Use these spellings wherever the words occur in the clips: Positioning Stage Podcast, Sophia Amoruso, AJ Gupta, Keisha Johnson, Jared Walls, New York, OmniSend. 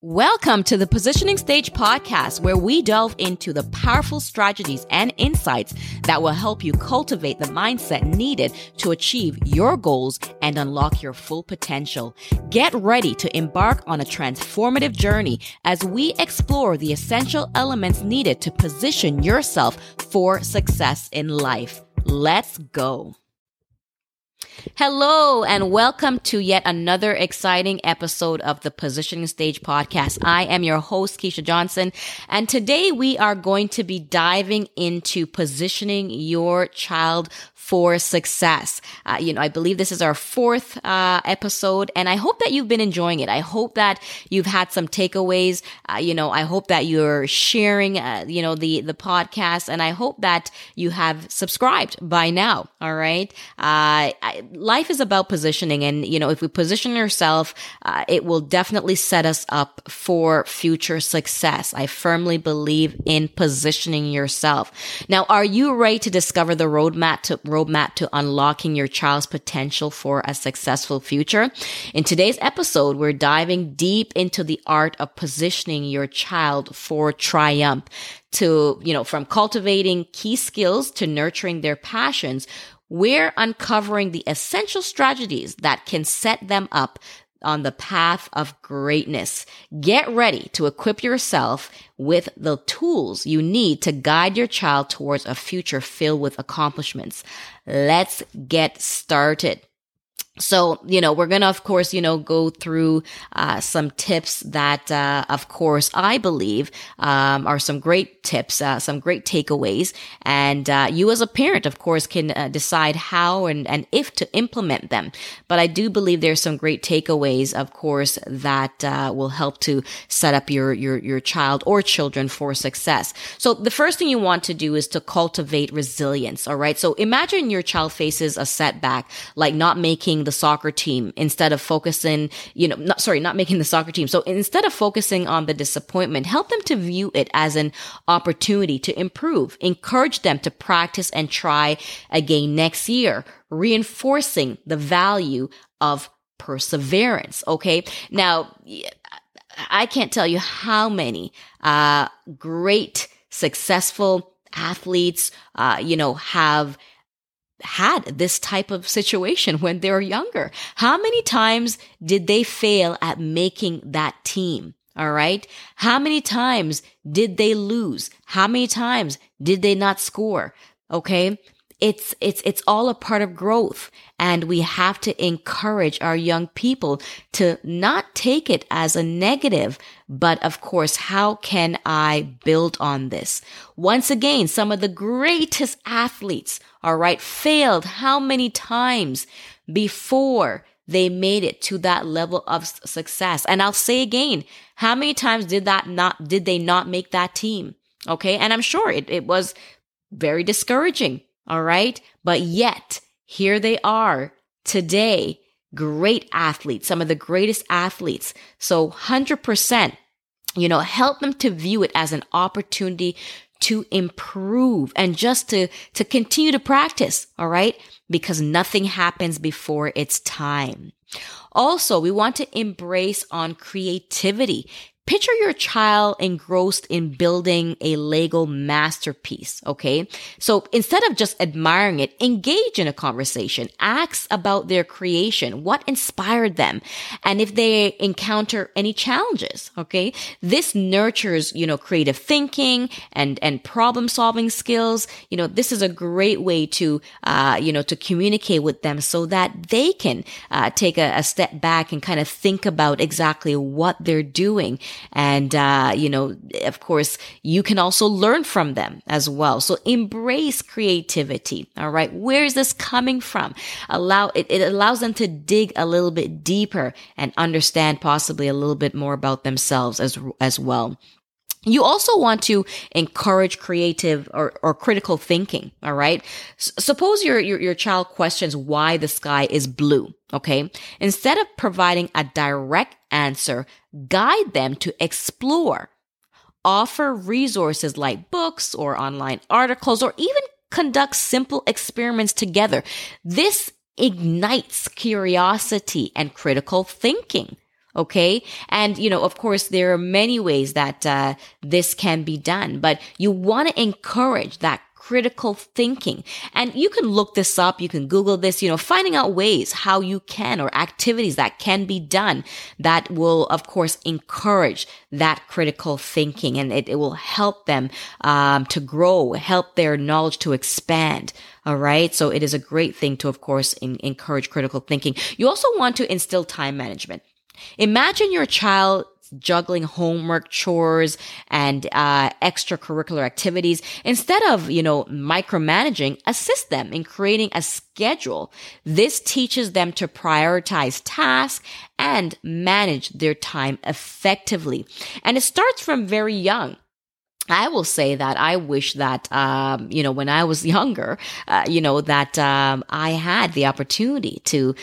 Welcome to the Positioning Stage Podcast, where we delve into the powerful strategies and insights that will help you cultivate the mindset needed to achieve your goals and unlock your full potential. Get ready to embark on a transformative journey as we explore the essential elements needed to position yourself for success in life. Let's go. Hello and welcome to yet another exciting episode of the Positioning Stage Podcast. I am your host, Keisha Johnson, and today we are going to be diving into positioning your child for success. I believe this is our fourth episode, and I hope that you've been enjoying it. I hope that you've had some takeaways. I hope that you're sharing, the podcast, and I hope that you have subscribed by now. All right. Life is about positioning, and if we position ourselves, it will definitely set us up for future success. I firmly believe in positioning yourself. Now, are you ready to discover the roadmap to unlocking your child's potential for a successful future? In today's episode, we're diving deep into the art of positioning your child for triumph, from cultivating key skills to nurturing their passions. We're uncovering the essential strategies that can set them up on the path of greatness. Get ready to equip yourself with the tools you need to guide your child towards a future filled with accomplishments. Let's get started. So, we're going to, of course, go through some tips that, of course, I believe are some great tips, some great takeaways. And you as a parent, of course, can decide how and if to implement them. But I do believe there's some great takeaways, of course, that will help to set up your child or children for success. So the first thing you want to do is to cultivate resilience. All right. So imagine your child faces a setback, like not making the soccer team So instead of focusing on the disappointment, help them to view it as an opportunity to improve. Encourage them to practice and try again next year, reinforcing the value of perseverance. Okay. Now, I can't tell you how many, great, successful athletes, have had this type of situation when they were younger. How many times did they fail at making that team? All right. How many times did they lose? How many times did they not score? Okay. It's all a part of growth. And we have to encourage our young people to not take it as a negative, but of course, how can I build on this? Once again, some of the greatest athletes, all right, failed how many times before they made it to that level of success? And I'll say again, how many times did they not make that team? Okay. And I'm sure it was very discouraging. All right. But yet here they are today, great athletes, some of the greatest athletes. So 100%, help them to view it as an opportunity to improve and just to continue to practice. All right. Because nothing happens before it's time. Also, we want to embrace on creativity. Picture your child engrossed in building a Lego masterpiece, okay? So instead of just admiring it, engage in a conversation. Ask about their creation, what inspired them, and if they encounter any challenges, okay? This nurtures, creative thinking and problem-solving skills. This is a great way to, to communicate with them so that they can take a step back and kind of think about exactly what they're doing. And, of course, you can also learn from them as well. So embrace creativity. All right. Where is this coming from? It allows them to dig a little bit deeper and understand possibly a little bit more about themselves as well. You also want to encourage creative or critical thinking. All right. Suppose your child questions why the sky is blue. Okay. Instead of providing a direct answer, guide them to explore. Offer resources like books or online articles, or even conduct simple experiments together. This ignites curiosity and critical thinking. Okay. And, you know, of course, there are many ways that this can be done, but you want to encourage that critical thinking. And you can look this up. You can Google this, you know, finding out ways how you can, or activities that can be done that will, of course, encourage that critical thinking, and it will help them to grow, help their knowledge to expand. All right. So it is a great thing to, of course, encourage critical thinking. You also want to instill time management. Imagine your child juggling homework, chores, and extracurricular activities. Instead of, you know, micromanaging, assist them in creating a schedule. This teaches them to prioritize tasks and manage their time effectively. And it starts from very young. I will say that I wish that, you know, when I was younger, you know, that, I had the opportunity to,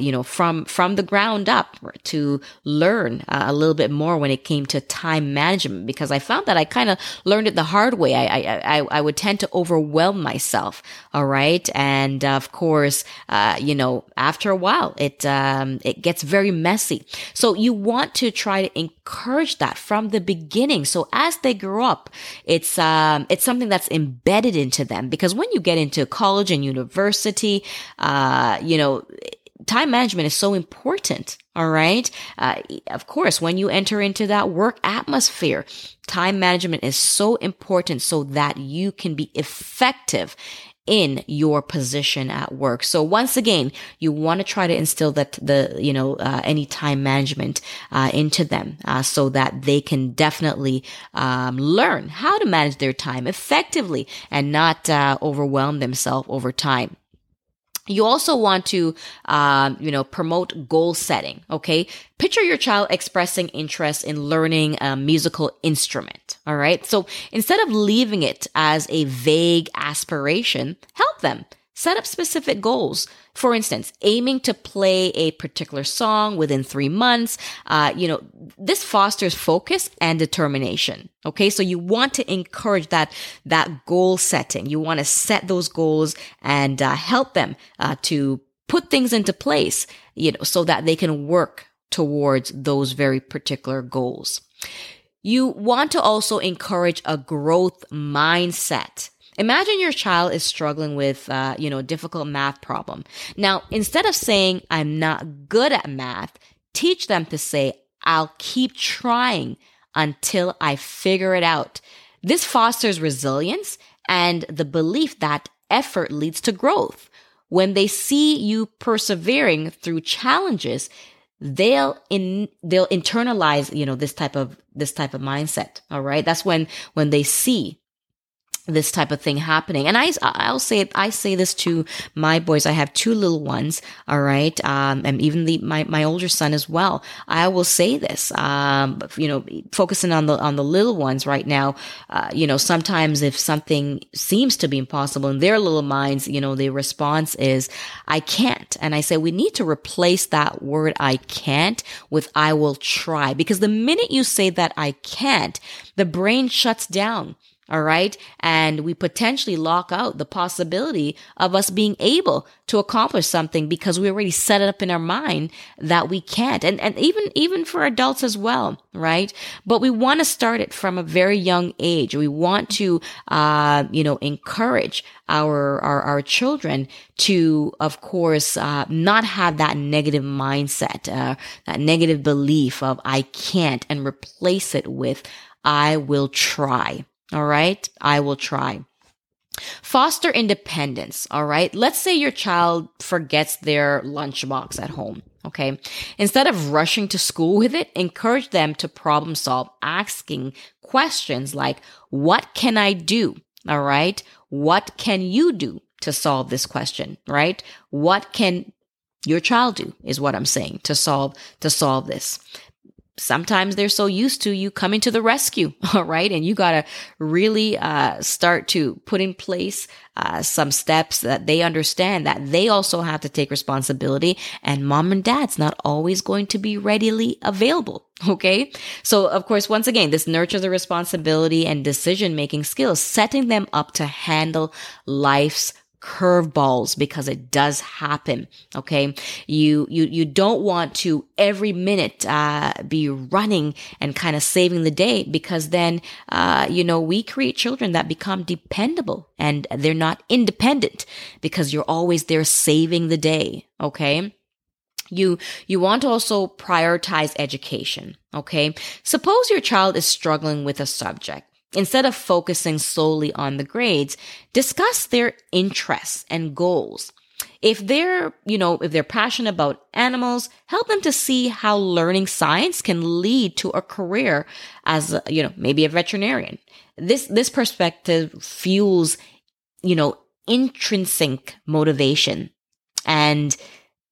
you know, from the ground up to learn a little bit more when it came to time management, because I found that I kind of learned it the hard way. I would tend to overwhelm myself. All right. And of course, you know, after a while, it gets very messy. So you want to try to encourage that from the beginning. So as they grow up, it's something that's embedded into them, because when you get into college and university, you know, time management is so important. All right. Of course, when you enter into that work atmosphere, time management is so important so that you can be effective in your position at work. So once again, you want to try to instill that you know, any time management, into them, so that they can definitely, learn how to manage their time effectively and not, overwhelm themselves over time. You also want to, you know, promote goal setting. Okay. Picture your child expressing interest in learning a musical instrument. All right. So instead of leaving it as a vague aspiration, help them set up specific goals. For instance, aiming to play a particular song within 3 months, you know, this fosters focus and determination. Okay. So you want to encourage that goal setting. You want to set those goals and help them to put things into place, you know, so that they can work towards those very particular goals. You want to also encourage a growth mindset. Imagine your child is struggling with, you know, difficult math problem. Now, instead of saying, "I'm not good at math," teach them to say, "I'll keep trying until I figure it out." This fosters resilience and the belief that effort leads to growth. When they see you persevering through challenges, they'll internalize, you know, this type of mindset. All right. That's when they see this type of thing happening. And I say this to my boys. I have 2 little ones. All right. And even my older son as well. I will say this, you know, focusing on the little ones right now, you know, sometimes if something seems to be impossible in their little minds, you know, the response is, "I can't." And I say, we need to replace that word "I can't" with "I will try." Because the minute you say that "I can't," the brain shuts down. All right. And we potentially lock out the possibility of us being able to accomplish something, because we already set it up in our mind that we can't. And even for adults as well. Right. But we want to start it from a very young age. We want to, you know, encourage our children to, of course, not have that negative mindset, that negative belief of "I can't," and replace it with "I will try." All right. I will try. Foster independence. All right. Let's say your child forgets their lunchbox at home. Okay. Instead of rushing to school with it, encourage them to problem solve, asking questions like, "What can I do?" All right. What can you do to solve this question? Right. What can your child do is what I'm saying to solve this. Sometimes they're so used to you coming to the rescue, all right? And you got to really start to put in place some steps that they understand that they also have to take responsibility, and mom and dad's not always going to be readily available, okay? So, of course, once again, this nurtures the responsibility and decision-making skills, setting them up to handle life's curveballs, because it does happen. Okay. You don't want to every minute, be running and kind of saving the day, because then, we create children that become dependable and they're not independent because you're always there saving the day. Okay. You want to also prioritize education. Okay. Suppose your child is struggling with a subject. Instead of focusing solely on the grades, discuss their interests and goals. If they're passionate about animals, help them to see how learning science can lead to a career as, maybe a veterinarian. This perspective fuels, intrinsic motivation. And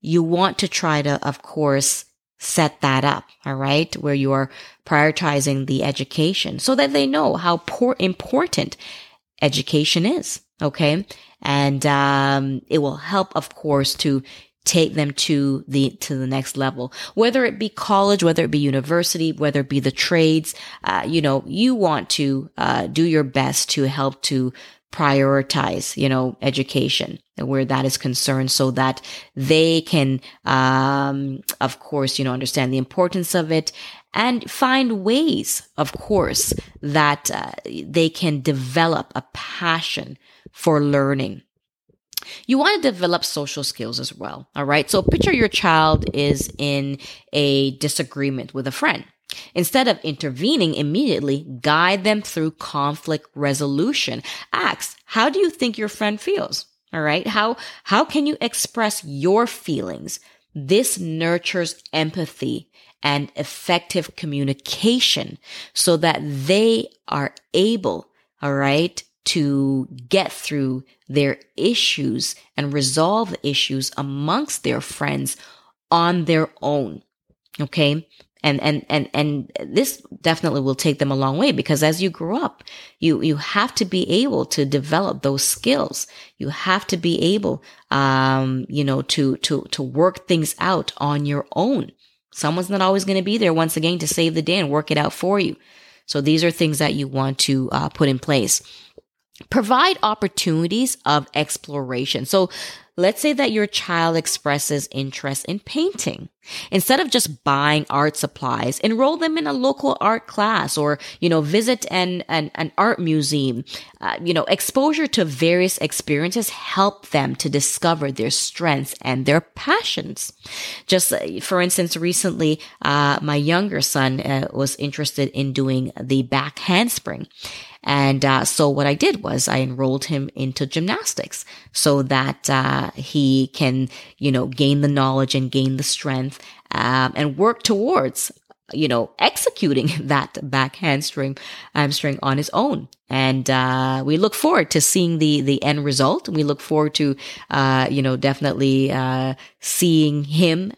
you want to try to, of course, set that up, all right, where you are prioritizing the education so that they know how important education is, okay? And it will help, of course, to take them to the next level, whether it be college, whether it be university, whether it be the trades. You want to do your best to help to prioritize, education where that is concerned, so that they can, of course, understand the importance of it and find ways, of course, that they can develop a passion for learning. You want to develop social skills as well. All right. So picture your child is in a disagreement with a friend. Instead of intervening immediately, guide them through conflict resolution. Ask, how do you think your friend feels? All right. How can you express your feelings? This nurtures empathy and effective communication so that they are able, all right, to get through their issues and resolve issues amongst their friends on their own. Okay. And this definitely will take them a long way, because as you grow up, you have to be able to develop those skills. You have to be able, to work things out on your own. Someone's not always going to be there, once again, to save the day and work it out for you. So these are things that you want to put in place. Provide opportunities of exploration. So let's say that your child expresses interest in painting. Instead of just buying art supplies, enroll them in a local art class, or, visit an art museum. Exposure to various experiences help them to discover their strengths and their passions. Just for instance, recently, my younger son was interested in doing the back handspring. And so what I did was I enrolled him into gymnastics so that he can, gain the knowledge and gain the strength and work towards, executing that back hamstring on his own. And we look forward to seeing the end result. We look forward to, definitely seeing him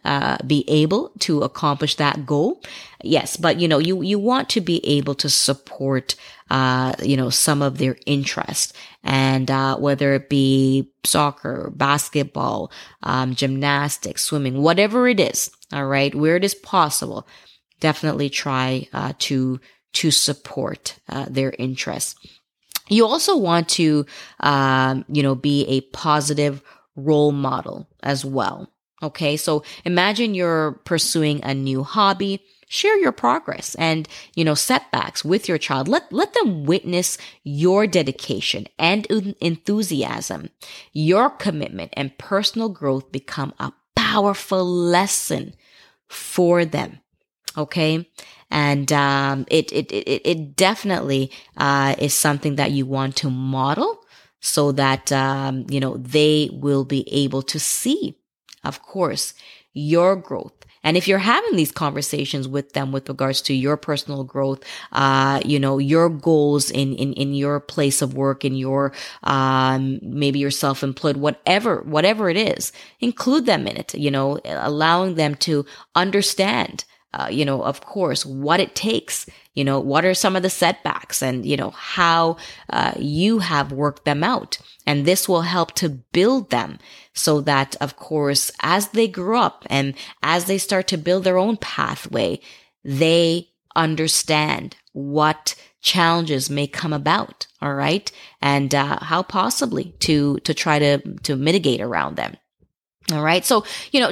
be able to accomplish that goal. Yes, but you want to be able to support some of their interest, and whether it be soccer, basketball, gymnastics, swimming, whatever it is. All right, where it is possible, definitely try to support their interests. You also want to be a positive role model as well. Okay, so imagine you're pursuing a new hobby. Share your progress and, setbacks with your child. Let them witness your dedication and enthusiasm. Your commitment and personal growth become a powerful lesson for them. Okay. And, it definitely, is something that you want to model so that, they will be able to see, of course, your growth. And if you're having these conversations with them with regards to your personal growth, your goals in your place of work, in your, maybe you're self-employed, whatever it is, include them in it, allowing them to understand, of course, what it takes, what are some of the setbacks, and, how, you have worked them out. And this will help to build them so that, of course, as they grow up and as they start to build their own pathway, they understand what challenges may come about, all right? And how possibly to try to mitigate around them. All right. So,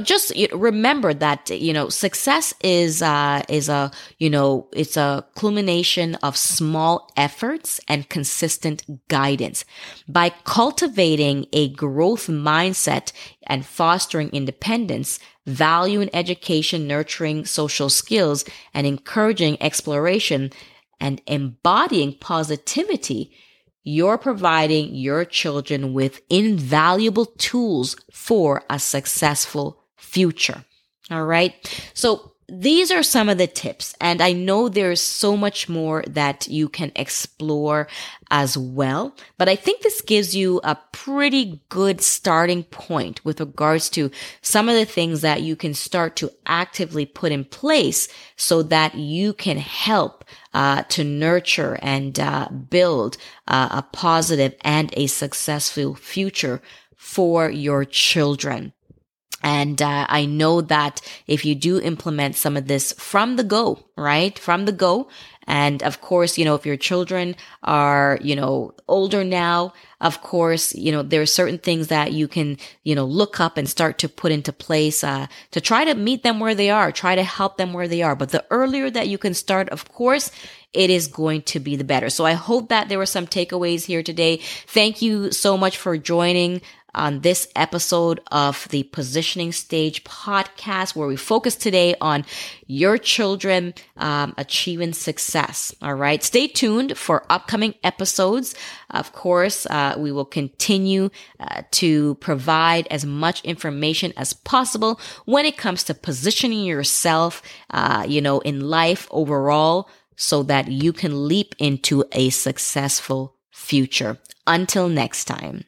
just remember that, success it's a culmination of small efforts and consistent guidance. By cultivating a growth mindset and fostering independence, value in education, nurturing social skills, and encouraging exploration and embodying positivity, you're providing your children with invaluable tools for a successful future. All right. So these are some of the tips. And I know there's so much more that you can explore as well. But I think this gives you a pretty good starting point with regards to some of the things that you can start to actively put in place so that you can help to nurture and build a positive and a successful future for your children. And I know that if you do implement some of this from the go, right? From the go. And of course, if your children are, older now, of course, there are certain things that you can, look up and start to put into place, to try to meet them where they are, try to help them where they are. But the earlier that you can start, of course, it is going to be the better. So I hope that there were some takeaways here today. Thank you so much for joining on this episode of the Positioning Stage podcast, where we focus today on your children achieving success. All right. Stay tuned for upcoming episodes. Of course, we will continue to provide as much information as possible when it comes to positioning yourself, in life overall, so that you can leap into a successful future. Until next time.